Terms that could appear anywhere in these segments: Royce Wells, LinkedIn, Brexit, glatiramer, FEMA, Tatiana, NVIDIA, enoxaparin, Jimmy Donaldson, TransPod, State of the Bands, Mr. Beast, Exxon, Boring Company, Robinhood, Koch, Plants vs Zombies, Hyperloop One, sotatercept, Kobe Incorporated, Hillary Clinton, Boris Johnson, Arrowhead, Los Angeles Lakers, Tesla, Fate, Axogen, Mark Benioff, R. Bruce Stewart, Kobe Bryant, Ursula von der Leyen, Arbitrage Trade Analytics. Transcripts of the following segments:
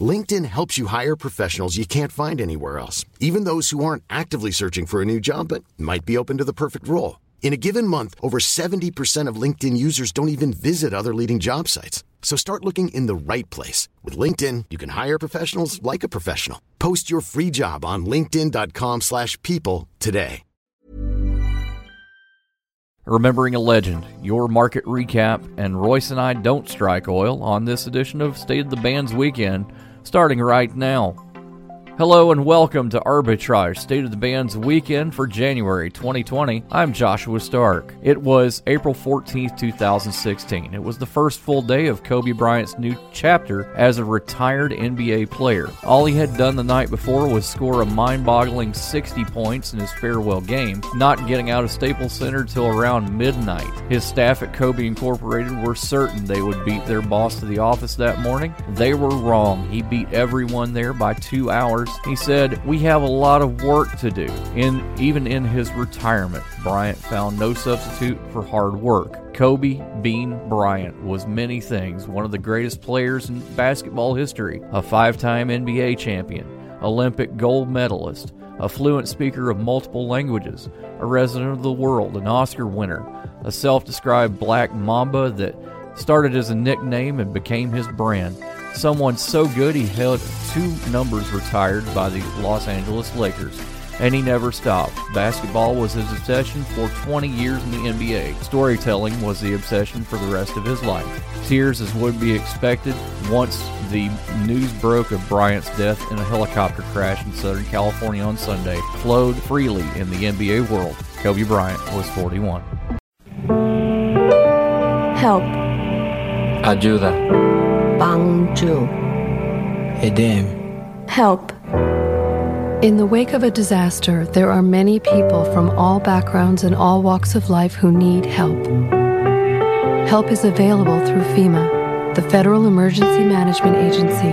LinkedIn helps you hire professionals you can't find anywhere else, even those who aren't actively searching for a new job but might be open to the perfect role. In a given month, over 70% of LinkedIn users don't even visit other leading job sites. So start looking in the right place. With LinkedIn, you can hire professionals like a professional. Post your free job on linkedin.com/people today. Remembering a legend, your market recap, and Royce and I don't strike oil on this edition of State of the Bands Weekend, starting right now. Hello and welcome to Arbitrage State of the Bands Weekend for January 2020. I'm Joshua Stark. It was April 14th, 2016. It was the first full day of Kobe Bryant's new chapter as a retired NBA player. All he had done the night before was score a mind-boggling 60 points in his farewell game, not getting out of Staples Center till around midnight. His staff at Kobe Incorporated were certain they would beat their boss to the office that morning. They were wrong. He beat everyone there by 2 hours. He said, "We have a lot of work to do." Even in his retirement, Bryant found no substitute for hard work. Kobe Bean Bryant was many things, one of the greatest players in basketball history, a five-time NBA champion, Olympic gold medalist, a fluent speaker of multiple languages, a resident of the world, an Oscar winner, a self-described black mamba that started as a nickname and became his brand. Someone so good he held two numbers retired by the Los Angeles Lakers. And he never stopped. Basketball was his obsession for 20 years in the NBA. Storytelling was the obsession for the rest of his life. Tears as would be expected once the news broke of Bryant's death in a helicopter crash in Southern California on Sunday flowed freely in the NBA world. Kobe Bryant was 41. Help. Ayuda. Bantu. Edem. Help. In the wake of a disaster, there are many people from all backgrounds and all walks of life who need help. Help is available through FEMA, the Federal Emergency Management Agency.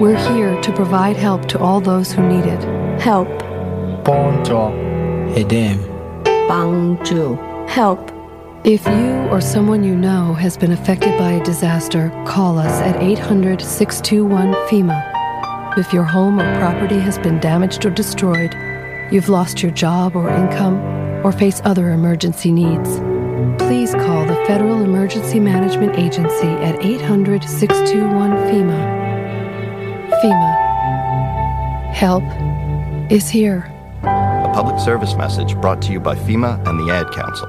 We're here to provide help to all those who need it. Help. Bantu. Edem. Bantu. Help. If you or someone you know has been affected by a disaster, call us at 800-621-FEMA. If your home or property has been damaged or destroyed, you've lost your job or income, or face other emergency needs, please call the Federal Emergency Management Agency at 800-621-FEMA. FEMA. Help is here. A public service message brought to you by FEMA and the Ad Council.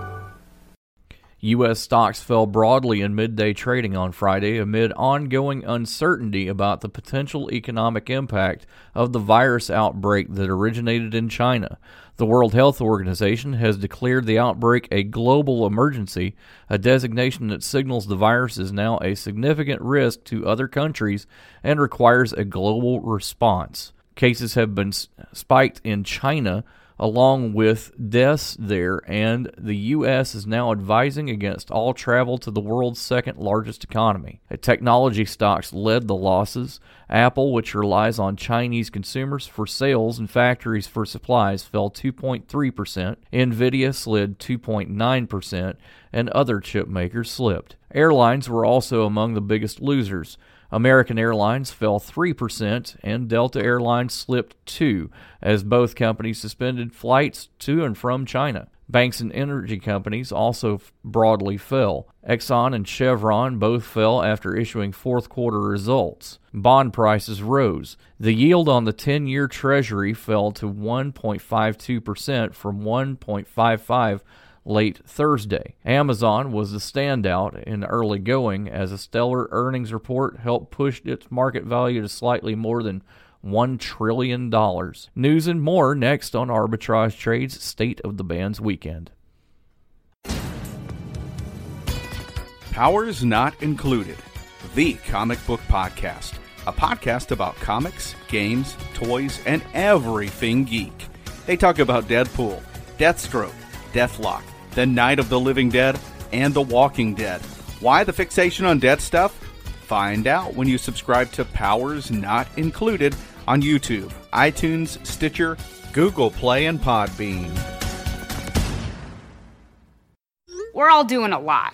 U.S. stocks fell broadly in midday trading on Friday amid ongoing uncertainty about the potential economic impact of the virus outbreak that originated in China. The World Health Organization has declared the outbreak a global emergency, a designation that signals the virus is now a significant risk to other countries and requires a global response. Cases have been spiked in China, along with deaths there, and the U.S. is now advising against all travel to the world's second-largest economy. Technology stocks led the losses. Apple, which relies on Chinese consumers for sales and factories for supplies, fell 2.3%. NVIDIA slid 2.9%, and other chip makers slipped. Airlines were also among the biggest losers. American Airlines fell 3% and Delta Airlines slipped 2% as both companies suspended flights to and from China. Banks and energy companies also broadly fell. Exxon and Chevron both fell after issuing fourth quarter results. Bond prices rose. The yield on the 10-year Treasury fell to 1.52% from 1.55% late Thursday. Amazon was the standout in early going as a stellar earnings report helped push its market value to slightly more than $1 trillion. News and more next on Arbitrage Trade's State of the Bands Weekend. Powers Not Included, the comic book podcast, a podcast about comics, games, toys, and everything geek. They talk about Deadpool, Deathstroke, Deathlock, The Night of the Living Dead, and The Walking Dead. Why the fixation on death stuff? Find out when you subscribe to Powers Not Included on YouTube, iTunes, Stitcher, Google Play, and Podbean. We're all doing a lot.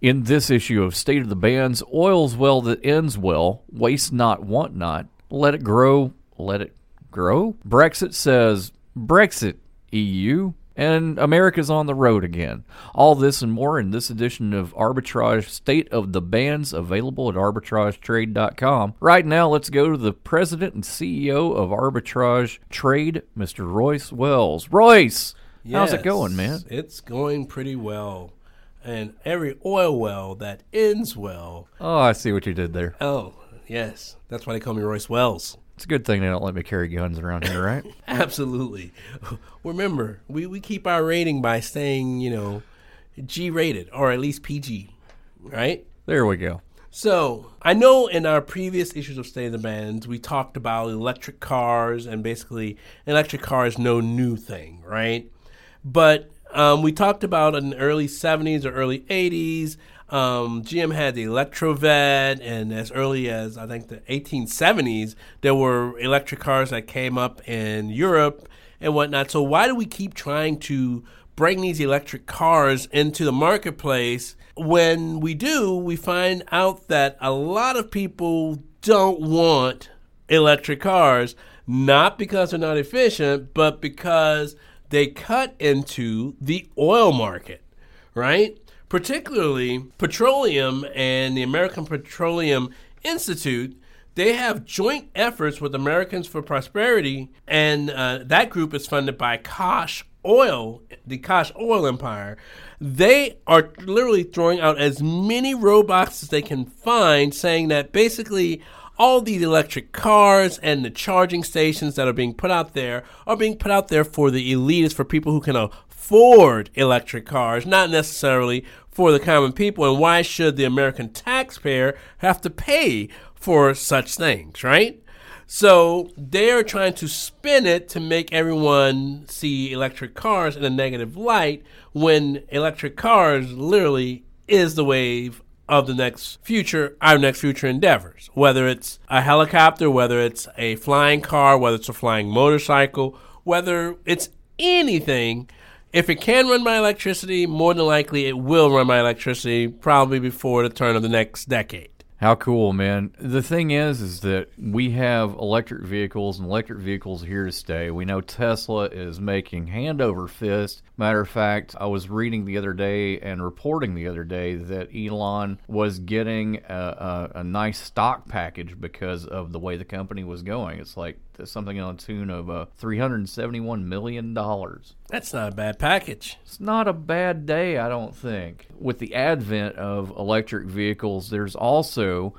In this issue of State of the Bands, oil's well that ends well, waste not, want not, let it grow, let it grow? Brexit says, Brexit, EU, and America's on the road again. All this and more in this edition of Arbitrage State of the Bands, available at arbitragetrade.com. Right now, let's go to the president and CEO of Arbitrage Trade, Mr. Royce Wells. Royce, yes, how's it going, man? It's going pretty well. And every oil well that ends well. Oh, I see what you did there. Oh, yes. That's why they call me Royce Wells. It's a good thing they don't let me carry guns around here, right? Absolutely. Remember, we keep our rating by staying, G-rated or at least PG, right? There we go. So I know in our previous issues of State of the Bands, we talked about electric cars and basically electric cars, no new thing, right? But we talked about in the early 70s or early 80s, GM had the Electrovet, and as early as, I think, the 1870s, there were electric cars that came up in Europe and whatnot. So why do we keep trying to bring these electric cars into the marketplace? When we do, we find out that a lot of people don't want electric cars, not because they're not efficient, but because they cut into the oil market, right? Particularly petroleum and the American Petroleum Institute, they have joint efforts with Americans for Prosperity, and that group is funded by Koch Oil, the Koch Oil Empire. They are literally throwing out as many roadblocks as they can find, saying that basically all these electric cars and the charging stations that are being put out there are being put out there for the elitists, for people who can afford electric cars, not necessarily for the common people. And why should the American taxpayer have to pay for such things, right? So they're trying to spin it to make everyone see electric cars in a negative light, when electric cars literally is the wave of the next future, our next future endeavors, whether it's a helicopter, whether it's a flying car, whether it's a flying motorcycle, whether it's anything. If it can run by electricity, more than likely it will run by electricity, probably before the turn of the next decade. How cool, man. The thing is that we have electric vehicles, and electric vehicles here to stay. We know Tesla is making hand over fist. Matter of fact, I was reading the other day and reporting the other day that Elon was getting a nice stock package because of the way the company was going. It's like something on the tune of $371 million. That's not a bad package. It's not a bad day, I don't think. With the advent of electric vehicles, there's also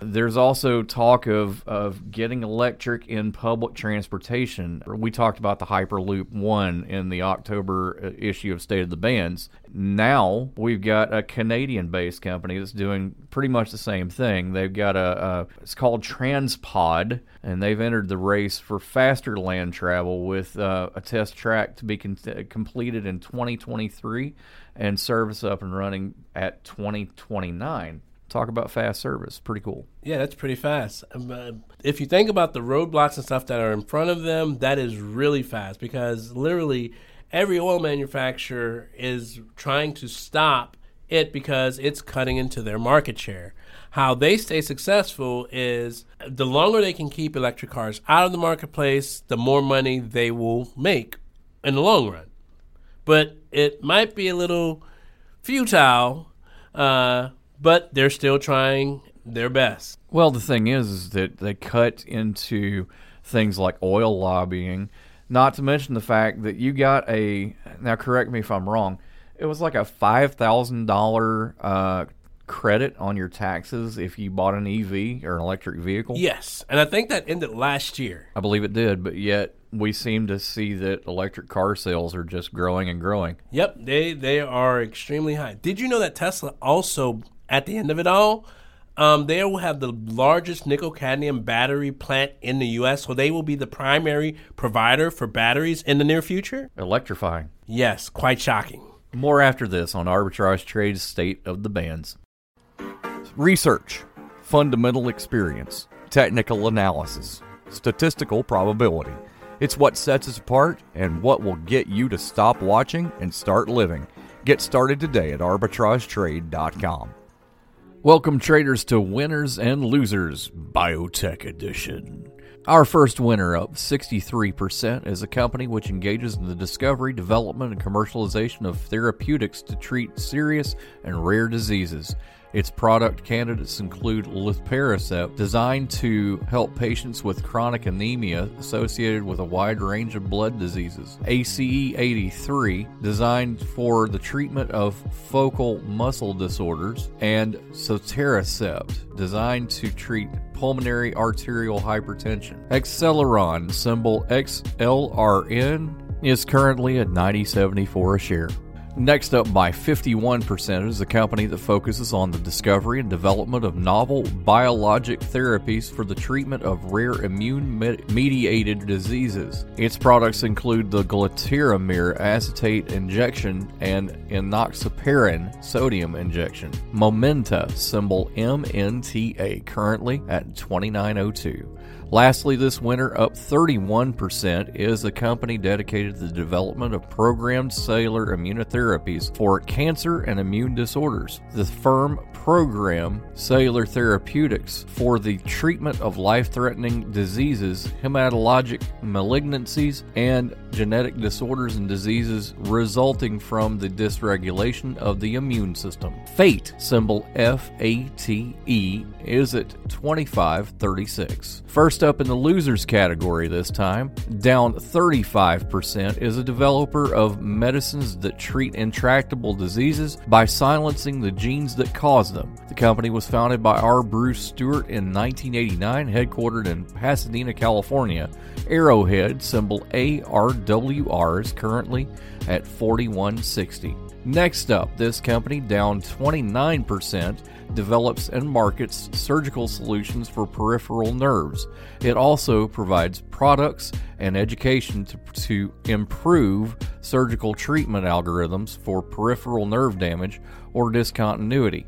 talk of getting electric in public transportation. We talked about the Hyperloop One in the October issue of State of the Bands. Now we've got a Canadian-based company that's doing pretty much the same thing. They've got it's called TransPod, and they've entered the race for faster land travel with a test track to be completed in 2023 and service up and running at 2029. Talk about fast service. Pretty cool. Yeah, that's pretty fast. If you think about the roadblocks and stuff that are in front of them, that is really fast, because literally every oil manufacturer is trying to stop it because it's cutting into their market share. How they stay successful is the longer they can keep electric cars out of the marketplace, the more money they will make in the long run. But it might be a little futile, but they're still trying their best. Well, the thing is that they cut into things like oil lobbying. Not to mention the fact that you got now correct me if I'm wrong, It was like a $5,000 credit on your taxes if you bought an EV or an electric vehicle. Yes, and I think that ended last year. I believe it did, but yet we seem to see that electric car sales are just growing and growing. Yep, they are extremely high. Did you know that Tesla also, at the end of it all, they will have the largest nickel-cadmium battery plant in the U.S., so they will be the primary provider for batteries in the near future? Electrifying. Yes, quite shocking. More after this on Arbitrage Trade's State of the Bands. Research, fundamental experience, technical analysis, statistical probability. It's what sets us apart and what will get you to stop watching and start living. Get started today at arbitragetrade.com. Welcome, traders, to Winners and Losers Biotech Edition. Our first winner of 63% is a company which engages in the discovery, development, and commercialization of therapeutics to treat serious and rare diseases. Its product candidates include lithotripsy, designed to help patients with chronic anemia associated with a wide range of blood diseases. ACE83, designed for the treatment of focal muscle disorders. And sotatercept, designed to treat pulmonary arterial hypertension. Acceleron, symbol XLRN, is currently at $90.74 a share. Next up by 51% is a company that focuses on the discovery and development of novel biologic therapies for the treatment of rare immune-mediated diseases. Its products include the glatiramer acetate injection and enoxaparin sodium injection. Momenta, symbol MNTA, currently at $29.02. Lastly, this winter, up 31%, is a company dedicated to the development of programmed cellular immunotherapies for cancer and immune disorders. The firm Program Cellular Therapeutics for the treatment of life-threatening diseases, hematologic malignancies, and genetic disorders and diseases resulting from the dysregulation of the immune system. Fate, symbol FATE, is at $25.36. First up in the losers category this time, down 35%, is a developer of medicines that treat intractable diseases by silencing the genes that cause them. The company was founded by R. Bruce Stewart in 1989, headquartered in Pasadena, California. Arrowhead, symbol ARWR, is currently at $41.60. Next up, this company, down 29%, develops and markets surgical solutions for peripheral nerves. It also provides products and education to improve surgical treatment algorithms for peripheral nerve damage or discontinuity.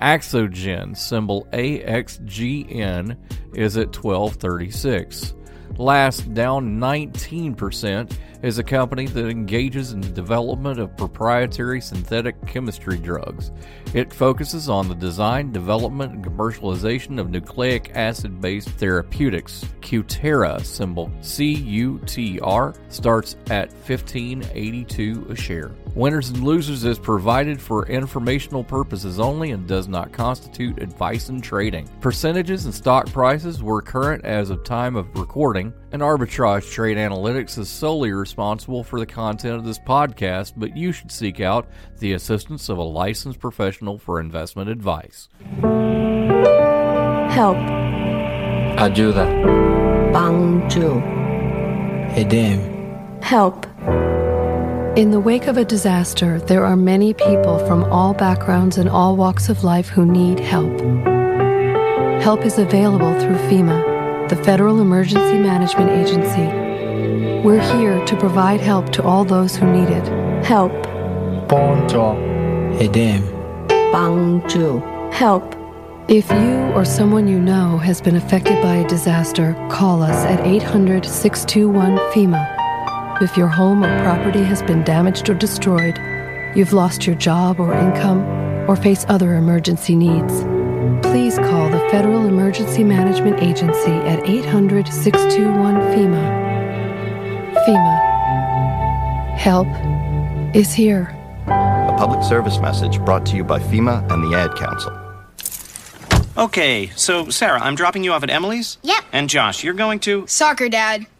Axogen, symbol AXGN, is at $12.36. Last, down 19%, is a company that engages in the development of proprietary synthetic chemistry drugs. It focuses on the design, development, and commercialization of nucleic acid-based therapeutics. Cutera, symbol CUTR, starts at $15.82 a share. Winners and Losers is provided for informational purposes only and does not constitute advice in trading. Percentages and stock prices were current as of time of recording, and Arbitrage Trade Analytics is solely responsible for the content of this podcast, but you should seek out the assistance of a licensed professional for investment advice. Help. Ayuda. Bantu. Edem. Help. In the wake of a disaster, there are many people from all backgrounds and all walks of life who need help. Help is available through FEMA, the Federal Emergency Management Agency. We're here to provide help to all those who need it. Help. Ponto. Edem. Bantu. Help. If you or someone you know has been affected by a disaster, call us at 800-621-FEMA. If your home or property has been damaged or destroyed, you've lost your job or income, or face other emergency needs, please call the Federal Emergency Management Agency at 800-621-FEMA. FEMA. Help is here. A public service message brought to you by FEMA and the Ad Council. Okay, so Sarah, I'm dropping you off at Emily's? Yep. And Josh, you're going to... Soccer, Dad.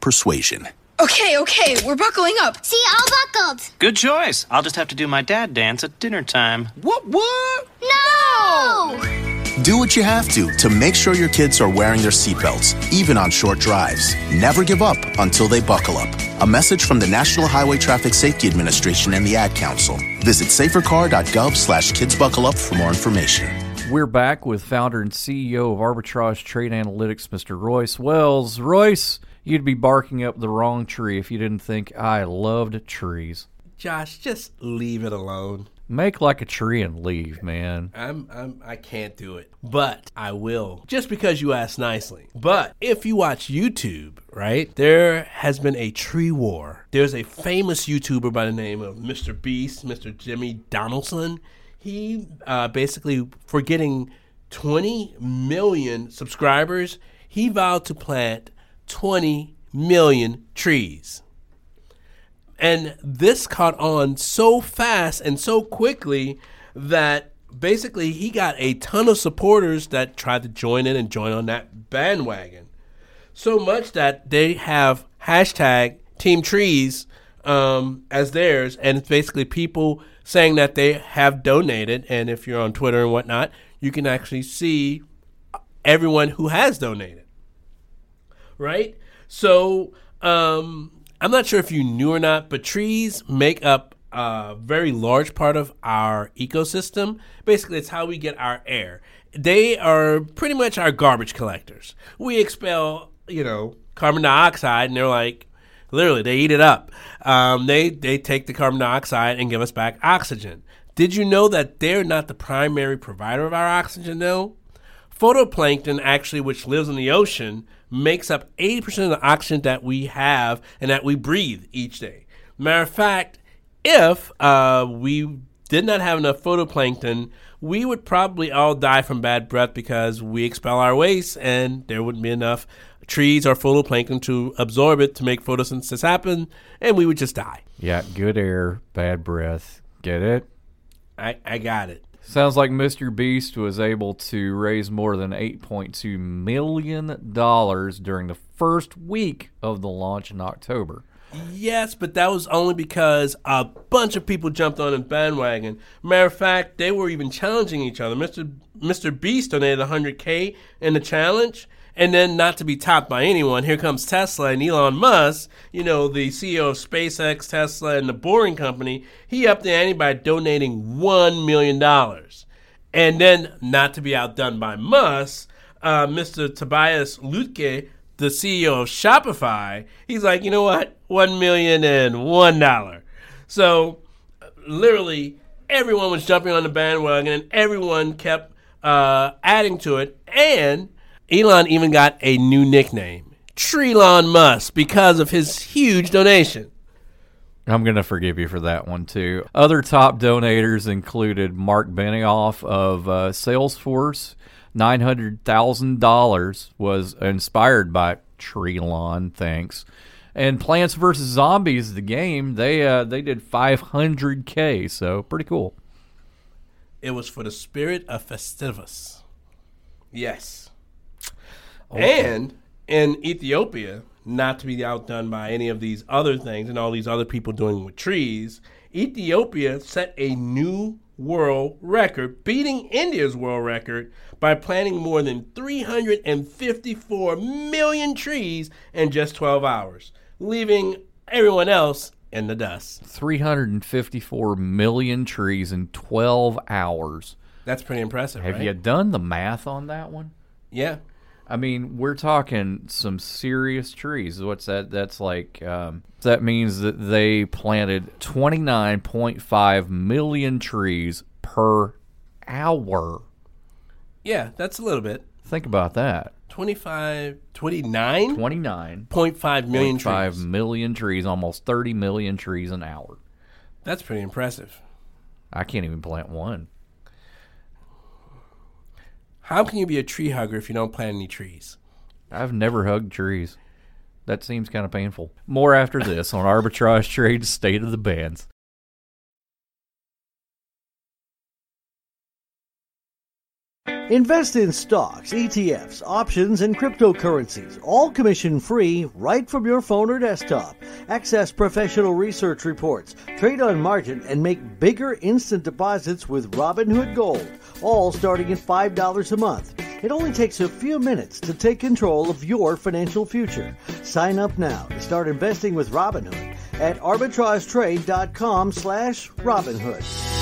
persuasion. Okay, we're buckling up. See, all buckled. Good choice. I'll just have to do my dad dance at dinner time. What? No! Do what you have to make sure your kids are wearing their seatbelts, even on short drives. Never give up until they buckle up. A message from the National Highway Traffic Safety Administration and the Ad Council. Visit safercar.gov/kidsbuckleup for more information. We're back with founder and CEO of Arbitrage Trade Analytics, Mr. Royce Wells. Royce, you'd be barking up the wrong tree if you didn't think I loved trees. Josh, just leave it alone. Make like a tree and leave, man. I can't do it, but I will. Just because you asked nicely. But if you watch YouTube, right, there has been a tree war. There's a famous YouTuber by the name of Mr. Beast, Mr. Jimmy Donaldson. He basically, for getting 20 million subscribers, he vowed to plant 20 million trees. And this caught on so fast and so quickly that basically he got a ton of supporters that tried to join in and join on that bandwagon. So much that they have #TeamTrees as theirs. And it's basically people saying that they have donated. And if you're on Twitter and whatnot, you can actually see everyone who has donated. Right? So I'm not sure if you knew or not, but trees make up a very large part of our ecosystem. Basically, it's how we get our air. They are pretty much our garbage collectors. We expel, carbon dioxide, and they're like, literally, they eat it up. They take the carbon dioxide and give us back oxygen. Did you know that they're not the primary provider of our oxygen, though? Photoplankton, actually, which lives in the ocean, makes up 80% of the oxygen that we have and that we breathe each day. Matter of fact, if we did not have enough photoplankton, we would probably all die from bad breath because we expel our waste and there wouldn't be enough trees or photoplankton to absorb it to make photosynthesis happen, and we would just die. Yeah, good air, bad breath. Get it? I got it. Sounds like Mr. Beast was able to raise more than $8.2 million during the first week of the launch in October. Yes, but that was only because a bunch of people jumped on a bandwagon. Matter of fact, they were even challenging each other. Mr. Beast donated $100K in the challenge, and then not to be topped by anyone, here comes Tesla and Elon Musk, the CEO of SpaceX, Tesla, and the Boring Company. He upped the ante by donating $1 million. And then, not to be outdone by Musk, Mr. Tobias Lutke, the CEO of Shopify, he's like, you know what, $1,000,001. So, literally, everyone was jumping on the bandwagon, and everyone kept adding to it, and Elon even got a new nickname, Treelon Musk, because of his huge donation. I'm going to forgive you for that one, too. Other top donators included Mark Benioff of Salesforce. $900,000 was inspired by Treelon, thanks. And Plants vs Zombies, the game, they did $500K, so pretty cool. It was for the spirit of Festivus. Yes. And in Ethiopia, not to be outdone by any of these other things and all these other people doing with trees, Ethiopia set a new world record, beating India's world record by planting more than 354 million trees in just 12 hours, leaving everyone else in the dust. 354 million trees in 12 hours. That's pretty impressive, right? Have you done the math on that one? Yeah. I mean, we're talking some serious trees. What's that? That's like, that means that they planted 29.5 million trees per hour. Yeah, that's a little bit. Think about that. 29.5 million trees. 5 million trees, almost 30 million trees an hour. That's pretty impressive. I can't even plant one. How can you be a tree hugger if you don't plant any trees? I've never hugged trees. That seems kind of painful. More after this on Arbitrage Trade State of the Bands. Invest in stocks, ETFs, options, and cryptocurrencies, all commission-free, right from your phone or desktop. Access professional research reports, trade on margin, and make bigger instant deposits with Robinhood Gold, all starting at $5 a month. It only takes a few minutes to take control of your financial future. Sign up now to start investing with Robinhood at arbitragetrade.com/Robinhood.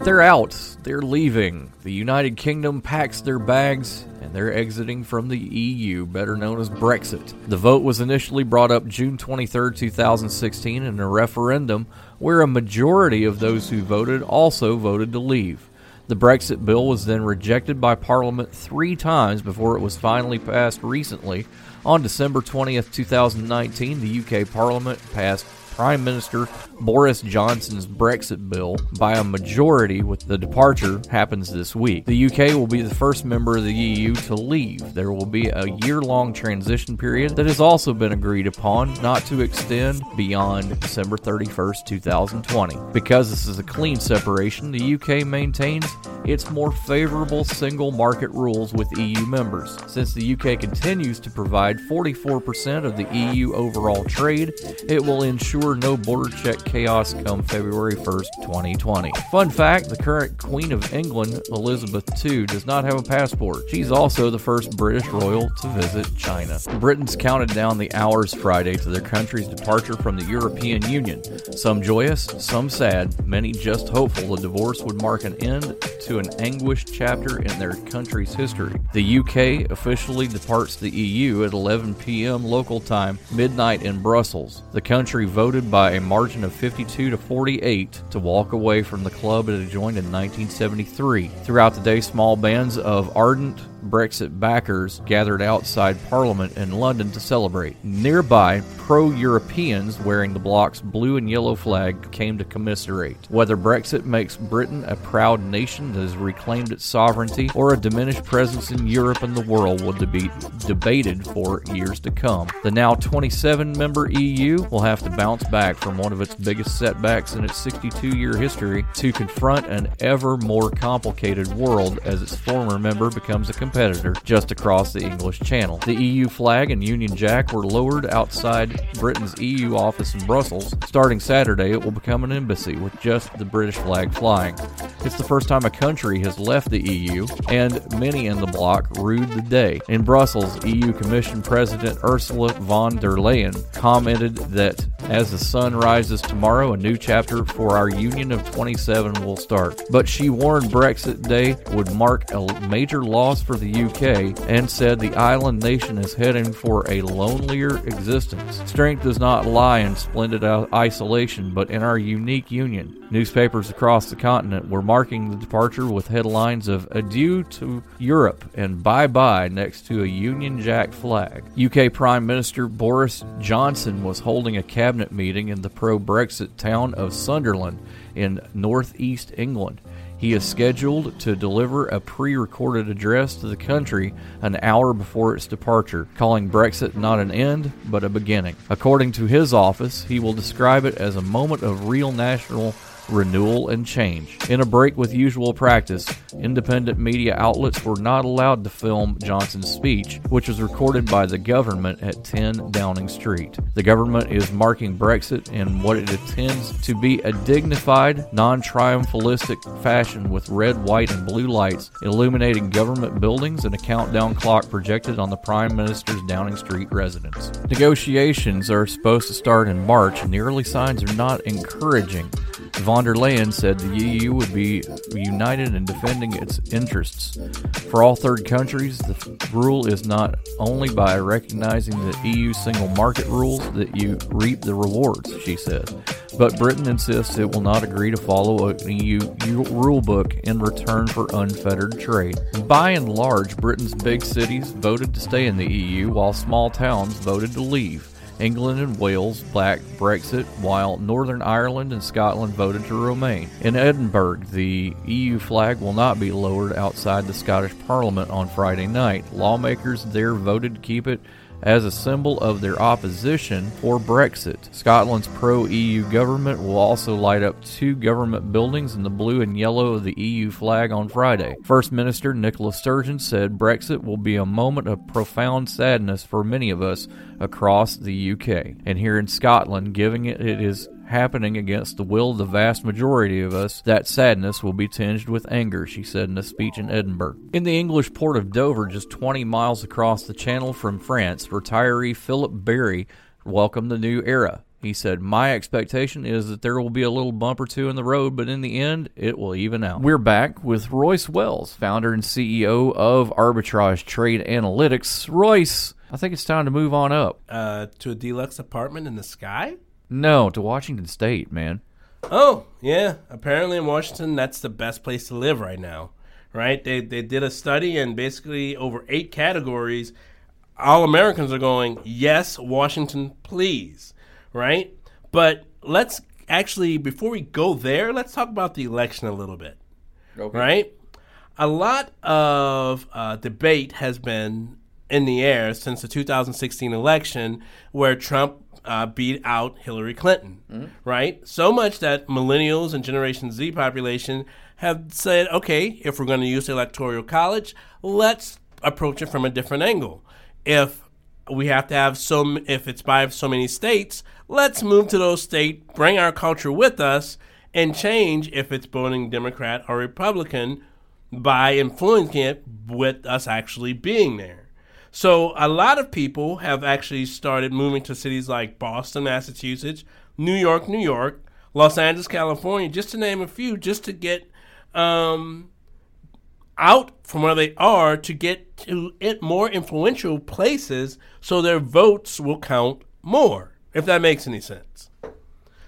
They're out. They're leaving. The United Kingdom packs their bags, and they're exiting from the EU, better known as Brexit. The vote was initially brought up June 23, 2016, in a referendum where a majority of those who voted also voted to leave. The Brexit bill was then rejected by Parliament 3 times before it was finally passed recently. On December 20, 2019, the UK Parliament passed Prime Minister Boris Johnson's Brexit bill by a majority, with the departure happens this week. The UK will be the first member of the EU to leave. There will be a year-long transition period that has also been agreed upon not to extend beyond December 31st, 2020. Because this is a clean separation, the UK maintains its more favorable single market rules with EU members. Since the UK continues to provide 44% of the EU overall trade, it will ensure no border check chaos come February 1st, 2020. Fun fact, the current Queen of England, Elizabeth II, does not have a passport. She's also the first British royal to visit China. Britons counted down the hours Friday to their country's departure from the European Union. Some joyous, some sad, many just hopeful the divorce would mark an end to an anguished chapter in their country's history. The UK officially departs the EU at 11 p.m. local time, midnight in Brussels. The country voted by a margin of 52 to 48 to walk away from the club it had joined in 1973. Throughout the day, small bands of ardent Brexit backers gathered outside Parliament in London to celebrate. Nearby, pro-Europeans wearing the bloc's blue and yellow flag came to commiserate. Whether Brexit makes Britain a proud nation that has reclaimed its sovereignty or a diminished presence in Europe and the world will be debated for years to come. The now 27-member EU will have to bounce back from one of its biggest setbacks in its 62-year history to confront an ever more complicated world as its former member becomes a competitor just across the English Channel. The EU flag and Union Jack were lowered outside Britain's EU office in Brussels. Starting Saturday, it will become an embassy with just the British flag flying. It's the first time a country has left the EU, and many in the bloc rued the day. In Brussels, EU Commission President Ursula von der Leyen commented that as the sun rises tomorrow, a new chapter for our union of 27 will start. But she warned Brexit Day would mark a major loss for the UK and said the island nation is heading for a lonelier existence. Strength does not lie in splendid isolation, but in our unique union. Newspapers across the continent were marking the departure with headlines of "Adieu to Europe" and "Bye-bye" next to a Union Jack flag. UK Prime Minister Boris Johnson was holding a cabinet meeting in the pro-Brexit town of Sunderland in northeast England. He is scheduled to deliver a pre-recorded address to the country an hour before its departure, calling Brexit not an end, but a beginning. According to his office, he will describe it as a moment of real national renewal and change. In a break with usual practice, independent media outlets were not allowed to film Johnson's speech, which was recorded by the government at 10 Downing Street. The government is marking Brexit in what it intends to be a dignified, non-triumphalistic fashion with red, white, and blue lights illuminating government buildings and a countdown clock projected on the Prime Minister's Downing Street residence. Negotiations are supposed to start in March, and the early signs are not encouraging. von der Leyen said the EU would be united in defending its interests. For all third countries, the rule is not only by recognizing the EU single market rules that you reap the rewards, she said, but Britain insists it will not agree to follow an EU rulebook in return for unfettered trade. By and large, Britain's big cities voted to stay in the EU, while small towns voted to leave. England and Wales backed Brexit, while Northern Ireland and Scotland voted to remain. In Edinburgh, the EU flag will not be lowered outside the Scottish Parliament on Friday night. Lawmakers there voted to keep it as a symbol of their opposition for Brexit. Scotland's pro-EU government will also light up two government buildings in the blue and yellow of the EU flag on Friday. First Minister Nicola Sturgeon said Brexit will be a moment of profound sadness for many of us across the UK. And here in Scotland, given it is happening against the will of the vast majority of us, that sadness will be tinged with anger, she said in a speech in Edinburgh. In the English port of Dover, just 20 miles across the channel from France, retiree Philip Berry welcomed the new era. He said, "My expectation is that there will be a little bump or two in the road, but in the end, it will even out." We're back with Royce Wells, founder and CEO of Arbitrage Trade Analytics. Royce, I think it's time to move on up. To a deluxe apartment in the sky? No, to Washington State, man. Oh, yeah. Apparently in Washington, that's the best place to live right now, right? They did a study, and basically over 8 categories, all Americans are going, yes, Washington, please, right? But let's actually, before we go there, let's talk about the election a little bit, okay. Right? A lot of debate has been in the air since the 2016 election where Trump beat out Hillary Clinton, right? So much that millennials and Generation Z population have said, okay, if we're going to use the Electoral College, let's approach it from a different angle. If we have to have if it's by so many states, let's move to those states, bring our culture with us, and change if it's voting Democrat or Republican by influencing it with us actually being there. So a lot of people have actually started moving to cities like Boston, Massachusetts, New York, Los Angeles, California, just to name a few, just to get out from where they are to get to more influential places so their votes will count more, if that makes any sense.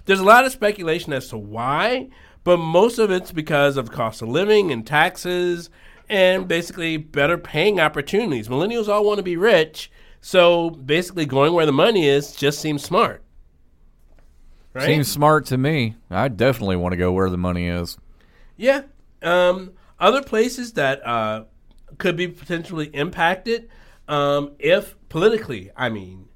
There's a lot of speculation as to why, but most of it's because of cost of living and taxes and basically better paying opportunities. Millennials all want to be rich, so basically going where the money is just seems smart. Right? Seems smart to me. I definitely want to go where the money is. Yeah. Other places that could be potentially impacted, if politically, I mean,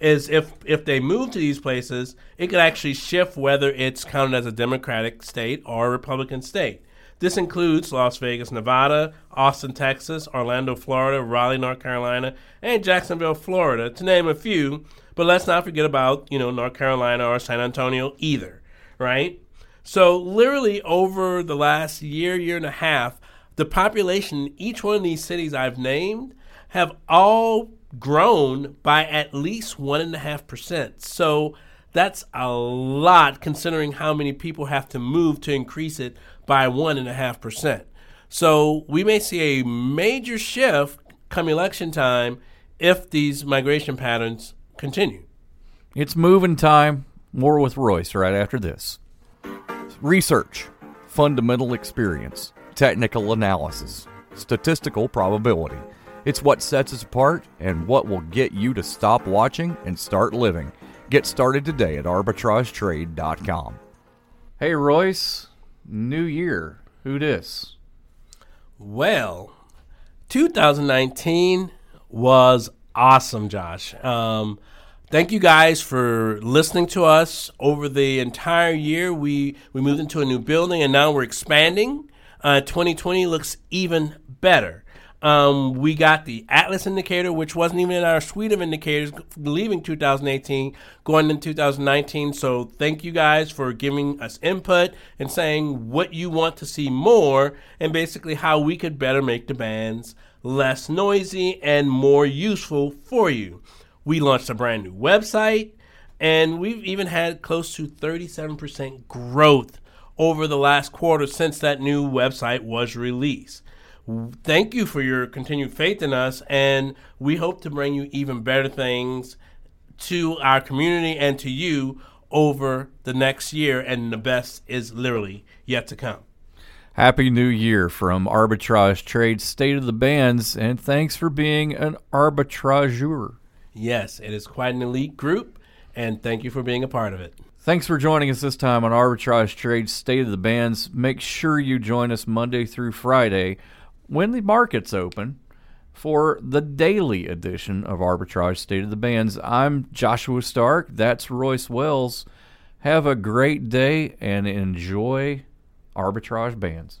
is if they move to these places, it could actually shift whether it's counted as a Democratic state or a Republican state. This includes Las Vegas, Nevada, Austin, Texas, Orlando, Florida, Raleigh, North Carolina, and Jacksonville, Florida, to name a few. But let's not forget about, North Carolina or San Antonio either, right? So literally over the last year and a half, the population in each one of these cities I've named have all grown by at least 1.5%. So that's a lot considering how many people have to move to increase it by 1.5%. So we may see a major shift come election time if these migration patterns continue. It's moving time. More with Royce right after this. Research, fundamental experience, technical analysis, statistical probability. It's what sets us apart and what will get you to stop watching and start living. Get started today at arbitragetrade.com. Hey, Royce. New year. Who dis? Well, 2019 was awesome, Josh. Thank you guys for listening to us over the entire year. We moved into a new building, and now we're expanding. 2020 looks even better. We got the Atlas indicator, which wasn't even in our suite of indicators leaving 2018, going into 2019. So thank you guys for giving us input and saying what you want to see more and basically how we could better make the bands less noisy and more useful for you. We launched a brand new website, and we've even had close to 37% growth over the last quarter since that new website was released. Thank you for your continued faith in us, and we hope to bring you even better things to our community and to you over the next year, and the best is literally yet to come. Happy New Year from Arbitrage Trade, State of the Bands, and thanks for being an arbitrageur. Yes, it is quite an elite group, and thank you for being a part of it. Thanks for joining us this time on Arbitrage Trade, State of the Bands. Make sure you join us Monday through Friday when the markets open for the daily edition of Arbitrage State of the Bands. I'm Joshua Stark. That's Royce Wells. Have a great day and enjoy Arbitrage Bands.